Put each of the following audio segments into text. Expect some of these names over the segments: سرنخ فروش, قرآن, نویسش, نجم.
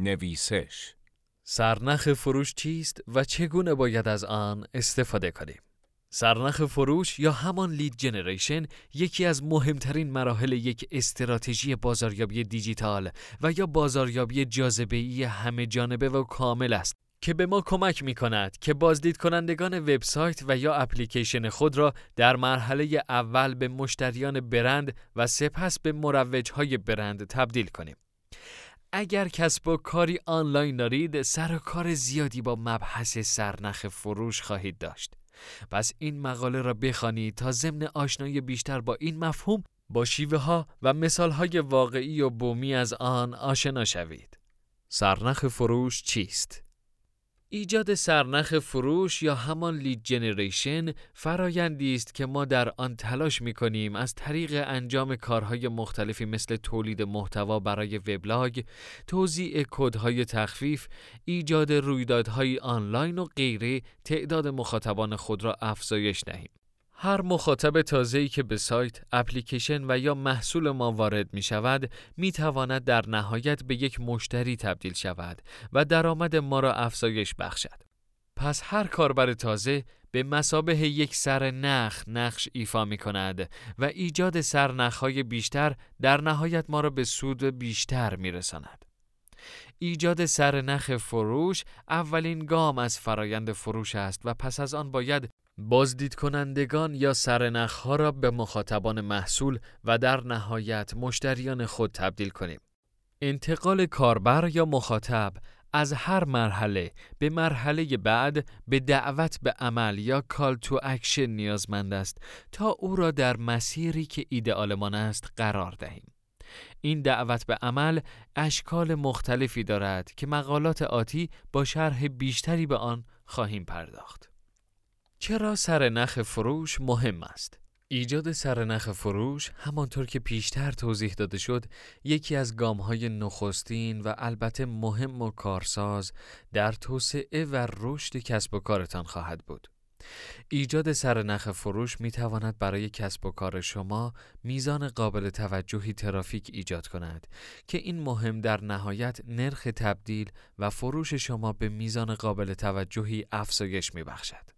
نویسش سرنخ فروش چیست و چگونه باید از آن استفاده کنیم؟ سرنخ فروش یا همان لید جنریشن یکی از مهمترین مراحل یک استراتژی بازاریابی دیجیتال و یا بازاریابی جاذبه‌ای همه جانبه و کامل است که به ما کمک می‌کند که بازدید کنندگان وبسایت و یا اپلیکیشن خود را در مرحله اول به مشتریان برند و سپس به مروج‌های برند تبدیل کنیم. اگر کسب و کاری آنلاین دارید، سر و کار زیادی با مبحث سرنخ فروش خواهید داشت. پس این مقاله را بخوانید تا ضمن آشنایی بیشتر با این مفهوم، با شیوه ها و مثال های واقعی و بومی از آن آشنا شوید. سرنخ فروش چیست؟ ایجاد سرنخ فروش یا همان لید جنریشن فرایندی است که ما در آن تلاش می‌کنیم از طریق انجام کارهای مختلفی مثل تولید محتوا برای وبلاگ، توزیع کدهای تخفیف، ایجاد رویدادهای آنلاین و غیره تعداد مخاطبان خود را افزایش دهیم. هر مخاطب تازه‌ای که به سایت، اپلیکیشن و یا محصول ما وارد می شود، می تواند در نهایت به یک مشتری تبدیل شود و درآمد ما را افزایش بخشد. پس هر کاربر تازه به مثابه یک سرنخ نقش ایفا می کند و ایجاد سرنخ‌های بیشتر در نهایت ما را به سود بیشتر می رساند. ایجاد سرنخ فروش اولین گام از فرایند فروش است و پس از آن باید بازدید کنندگان یا سرنخ‌ها را به مخاطبان محصول و در نهایت مشتریان خود تبدیل کنیم. انتقال کاربر یا مخاطب از هر مرحله به مرحله بعد به دعوت به عمل یا کال تو اکشن نیازمند است تا او را در مسیری که ایدئالمان است قرار دهیم. این دعوت به عمل اشکال مختلفی دارد که مقالات آتی با شرح بیشتری به آن خواهیم پرداخت. چرا سرنخ فروش مهم است؟ ایجاد سرنخ فروش همانطور که پیشتر توضیح داده شد، یکی از گام‌های نخستین و البته مهم و کارساز در توسعه و رشد کسب و کارتان خواهد بود. ایجاد سرنخ فروش می‌تواند برای کسب و کار شما میزان قابل توجهی ترافیک ایجاد کند که این مهم در نهایت نرخ تبدیل و فروش شما به میزان قابل توجهی افزایش می‌بخشد.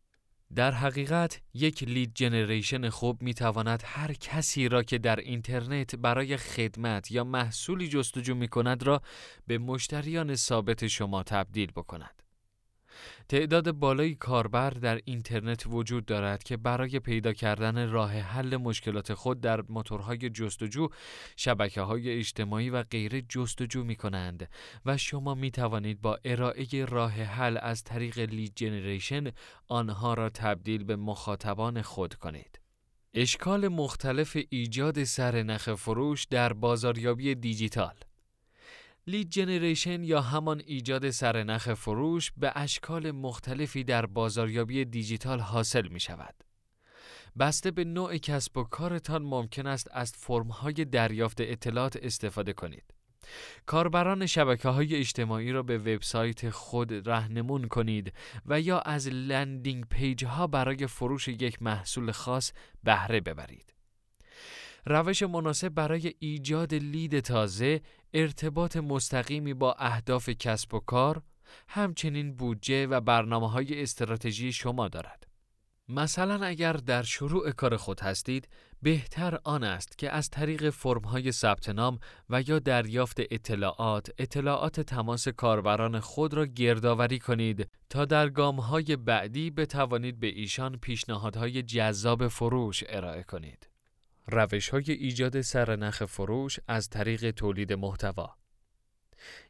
در حقیقت یک لید جنریشن خوب میتواند هر کسی را که در اینترنت برای خدمت یا محصولی جستجو میکند را به مشتریان ثابت شما تبدیل بکند. تعداد بالای کاربر در اینترنت وجود دارد که برای پیدا کردن راه حل مشکلات خود در موتورهای جستجو، شبکه‌های اجتماعی و غیره جستجو می‌کنند و شما می‌توانید با ارائه راه حل از طریق لید جنریشن آنها را تبدیل به مخاطبان خود کنید. اشکال مختلف ایجاد سرنخ فروش در بازاریابی دیجیتال. لید جنریشن یا همان ایجاد سرنخ فروش به اشکال مختلفی در بازاریابی دیجیتال حاصل می شود. بسته به نوع کسب و کارتان ممکن است از فرم‌های دریافت اطلاعات استفاده کنید. کاربران شبکه‌های اجتماعی را به وبسایت خود راهنمون کنید و یا از لندینگ پیج‌ها برای فروش یک محصول خاص بهره ببرید. روش مناسب برای ایجاد لید تازه، ارتباط مستقیمی با اهداف کسب و کار، همچنین بودجه و برنامه‌های استراتژی شما دارد. مثلا اگر در شروع کار خود هستید، بهتر آن است که از طریق فرم‌های ثبت نام و یا دریافت اطلاعات تماس کاربران خود را گردآوری کنید تا در گام‌های بعدی بتوانید به ایشان پیشنهادهای جذاب فروش ارائه کنید. روش‌های ایجاد سرنخ فروش از طریق تولید محتوا.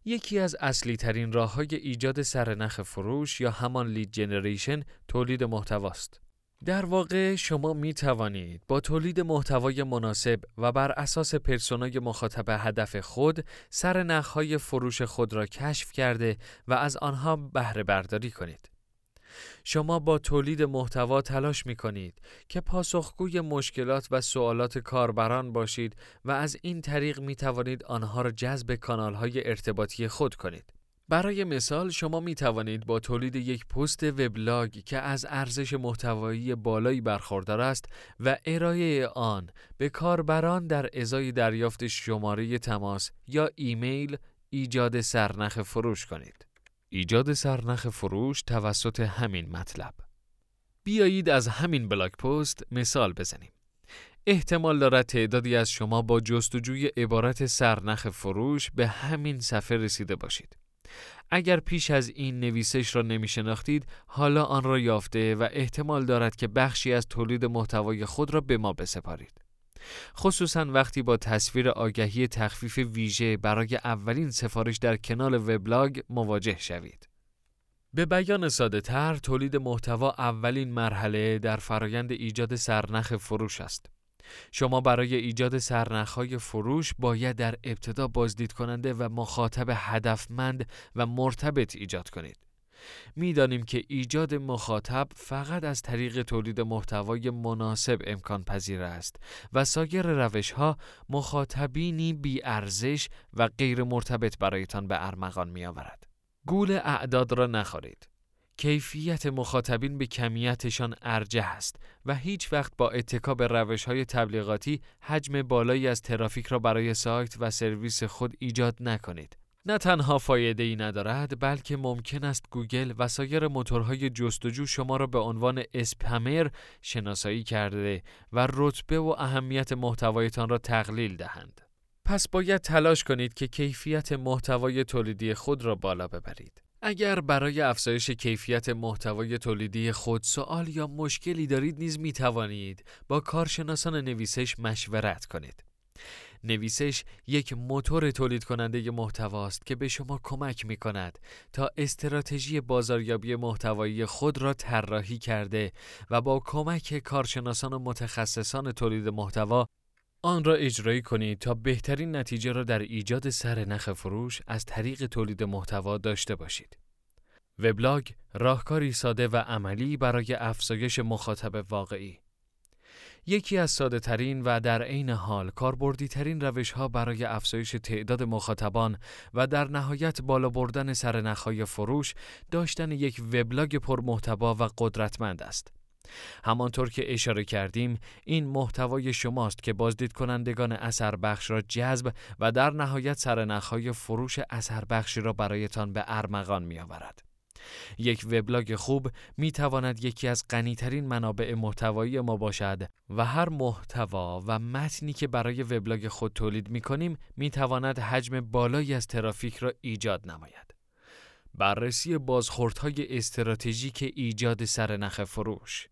یکی از اصلی ترین راه‌های ایجاد سرنخ فروش یا همان لید جنریشن تولید محتواست. در واقع شما می توانید با تولید محتوای مناسب و بر اساس پرسونای مخاطب هدف خود، سرنخ‌های فروش خود را کشف کرده و از آنها بهره برداری کنید. شما با تولید محتوا تلاش می‌کنید که پاسخگوی مشکلات و سوالات کاربران باشید و از این طریق می‌توانید آنها را جذب کانال‌های ارتباطی خود کنید. برای مثال شما می‌توانید با تولید یک پست وبلاگ که از ارزش محتوایی بالایی برخوردار است و ارائه آن به کاربران در ازای دریافت شماره تماس یا ایمیل ایجاد سرنخ فروش کنید. ایجاد سرنخ فروش توسط همین مطلب. بیایید از همین بلاگ پست مثال بزنیم. احتمال دارد تعدادی از شما با جستجوی عبارت سرنخ فروش به همین صفحه رسیده باشید. اگر پیش از این نویسش را نمی‌شناختید، حالا آن را یافته و احتمال دارد که بخشی از تولید محتوای خود را به ما بسپارید. خصوصاً وقتی با تصویر آگهی تخفیف ویژه برای اولین سفارش در کانال وبلاگ مواجه شوید. به بیان ساده‌تر، تولید محتوا اولین مرحله در فرایند ایجاد سرنخ فروش است. شما برای ایجاد سرنخ‌های فروش باید در ابتدا بازدید کننده و مخاطب هدفمند و مرتبط ایجاد کنید. می‌دانیم که ایجاد مخاطب فقط از طریق تولید محتوای مناسب امکان پذیر است و سایر روش‌ها مخاطبینی بی‌ارزش و غیر مرتبط برایتان به ارمغان می‌آورد. گول اعداد را نخورید. کیفیت مخاطبین به کمیتشان ارجح است و هیچ وقت با اتکا به روش‌های تبلیغاتی حجم بالایی از ترافیک را برای سایت و سرویس خود ایجاد نکنید. نه تنها فایده‌ای ندارد، بلکه ممکن است گوگل و سایر موتورهای جستجو شما را به عنوان اسپمر شناسایی کرده و رتبه و اهمیت محتوایتان را تقلیل دهند. پس باید تلاش کنید که کیفیت محتوای تولیدی خود را بالا ببرید. اگر برای افزایش کیفیت محتوای تولیدی خود سوال یا مشکلی دارید نیز می توانید با کارشناسان نویسش مشورت کنید. نویسش یک موتور تولید کننده محتوا است که به شما کمک می کند تا استراتژی بازاریابی محتوایی خود را طراحی کرده و با کمک کارشناسان و متخصصان تولید محتوا آن را اجرایی کنید تا بهترین نتیجه را در ایجاد سرنخ فروش از طریق تولید محتوا داشته باشید. وبلاگ راهکاری ساده و عملی برای افزایش مخاطب واقعی. یکی از ساده‌ترین و در عین حال کاربردی‌ترین روش‌ها برای افزایش تعداد مخاطبان و در نهایت بالا بردن سرنخ‌های فروش، داشتن یک وبلاگ پرمحتوا و قدرتمند است. همانطور که اشاره کردیم، این محتوای شماست که بازدید کنندگان اثر بخش را جذب و در نهایت سرنخ‌های فروش اثر بخشی را برایتان به ارمغان می‌آورد. یک وبلاگ خوب می‌تواند یکی از غنی‌ترین منابع محتوایی ما باشد و هر محتوا و متنی که برای وبلاگ خود تولید می‌کنیم می‌تواند حجم بالایی از ترافیک را ایجاد نماید. بررسی بازخوردهای استراتژیک ایجاد سرنخ فروش.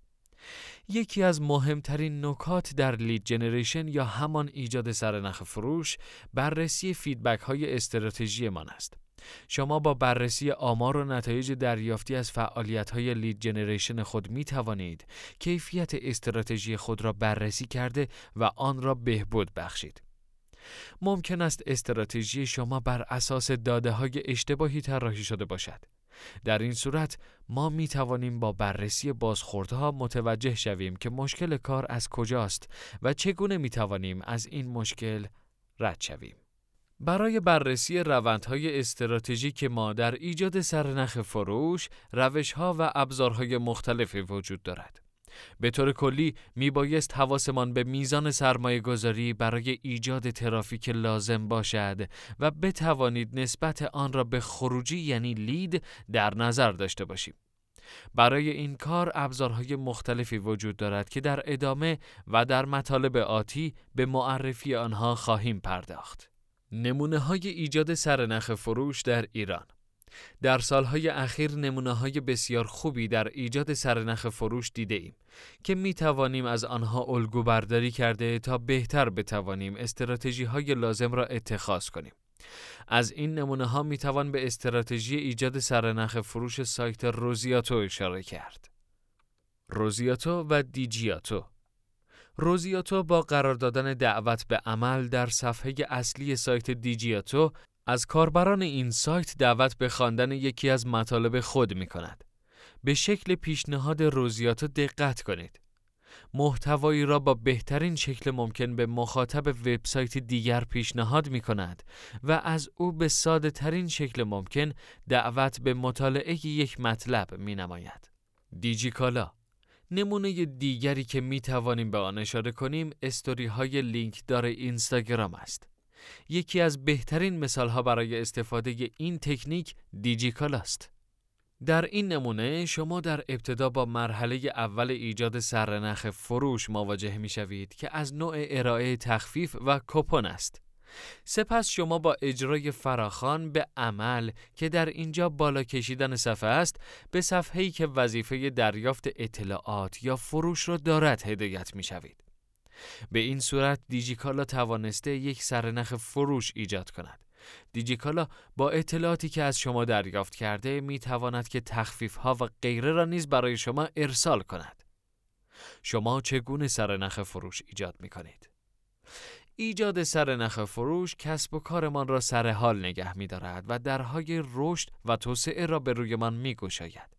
یکی از مهمترین نکات در لید جنریشن یا همان ایجاد سرنخ فروش، بررسی فیدبک های استراتژی من است. شما با بررسی آمار و نتایج دریافتی از فعالیت های لید جنریشن خود می توانید کیفیت استراتژی خود را بررسی کرده و آن را بهبود بخشید. ممکن است استراتژی شما بر اساس داده‌های اشتباهی طراحی شده باشد. در این صورت ما می توانیم با بررسی بازخوردها متوجه شویم که مشکل کار از کجاست و چگونه می توانیم از این مشکل رد شویم. برای بررسی روندهای استراتژیک ما در ایجاد سرنخ فروش، روش‌ها و ابزارهای مختلفی وجود دارد. به طور کلی میبایست حواسمان به میزان سرمایه گذاری برای ایجاد ترافیک لازم باشد و بتوانید نسبت آن را به خروجی یعنی لید در نظر داشته باشیم. برای این کار ابزارهای مختلفی وجود دارد که در ادامه و در مطالب آتی به معرفی آنها خواهیم پرداخت. نمونه‌های ایجاد سرنخ فروش در ایران. در سالهای اخیر نمونه‌های بسیار خوبی در ایجاد سرنخ فروش دیده‌ایم که می‌توانیم از آنها الگو برداری کرده تا بهتر بتوانیم استراتژی‌های لازم را اتخاذ کنیم. از این نمونه‌ها می‌توان به استراتژی ایجاد سرنخ فروش سایت روزیاتو اشاره کرد. روزیاتو و دیجیاتو. روزیاتو با قرار دادن دعوت به عمل در صفحه اصلی سایت دیجیاتو از کاربران این سایت دعوت به خواندن یکی از مطالب خود می کند. به شکل پیشنهاد روزیاتو دقت کنید. محتوایی را با بهترین شکل ممکن به مخاطب وبسایت دیگر پیشنهاد می کند و از او به ساده ترین شکل ممکن دعوت به مطالعه یک مطلب می نماید. دیجیکالا. نمونه دیگری که می توانیم به آن اشاره کنیم، استوری های لینک دار اینستاگرام است. یکی از بهترین مثالها برای استفاده این تکنیک دیجیکال است. در این نمونه شما در ابتدا با مرحله اول ایجاد سرنخ فروش مواجه می شوید که از نوع ارائه تخفیف و کوپن است. سپس شما با اجرای فراخوان به عمل که در اینجا بالا کشیدن صفحه است به صفحه‌ای که وظیفه دریافت اطلاعات یا فروش را دارد هدایت می شوید. به این صورت دیجیکالا توانسته یک سرنخ فروش ایجاد کند. دیجیکالا با اطلاعاتی که از شما دریافت کرده می تواند که تخفیف‌ها و غیره را نیز برای شما ارسال کند. شما چگونه سرنخ فروش ایجاد می کنید؟ ایجاد سرنخ فروش کسب و کارمان را سر حال نگه می دارد و درهای رشد و توسعه را به رویمان می گشاید.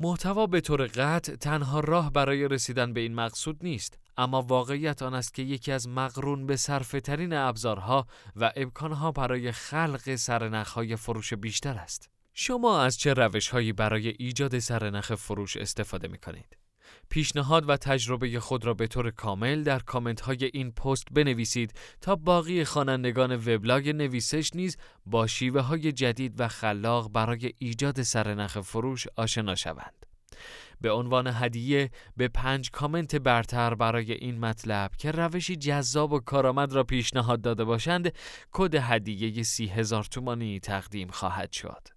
محتوا به طور قطع تنها راه برای رسیدن به این مقصود نیست، اما واقعیت آن است که یکی از مقرون به صرفه ترین ابزارها و امکانها برای خلق سرنخ‌های فروش بیشتر است. شما از چه روش‌هایی برای ایجاد سرنخ فروش استفاده می‌کنید؟ پیشنهاد و تجربه خود را به طور کامل در کامنت‌های این پست بنویسید تا باقی خوانندگان وبلاگ نویسش نیز با شیوه‌های جدید و خلاق برای ایجاد سرنخ فروش آشنا شوند. به عنوان هدیه به 5 کامنت برتر برای این مطلب که روشی جذاب و کارآمد را پیشنهاد داده باشند، کد هدیه 30,000 تومانی تقدیم خواهد شد.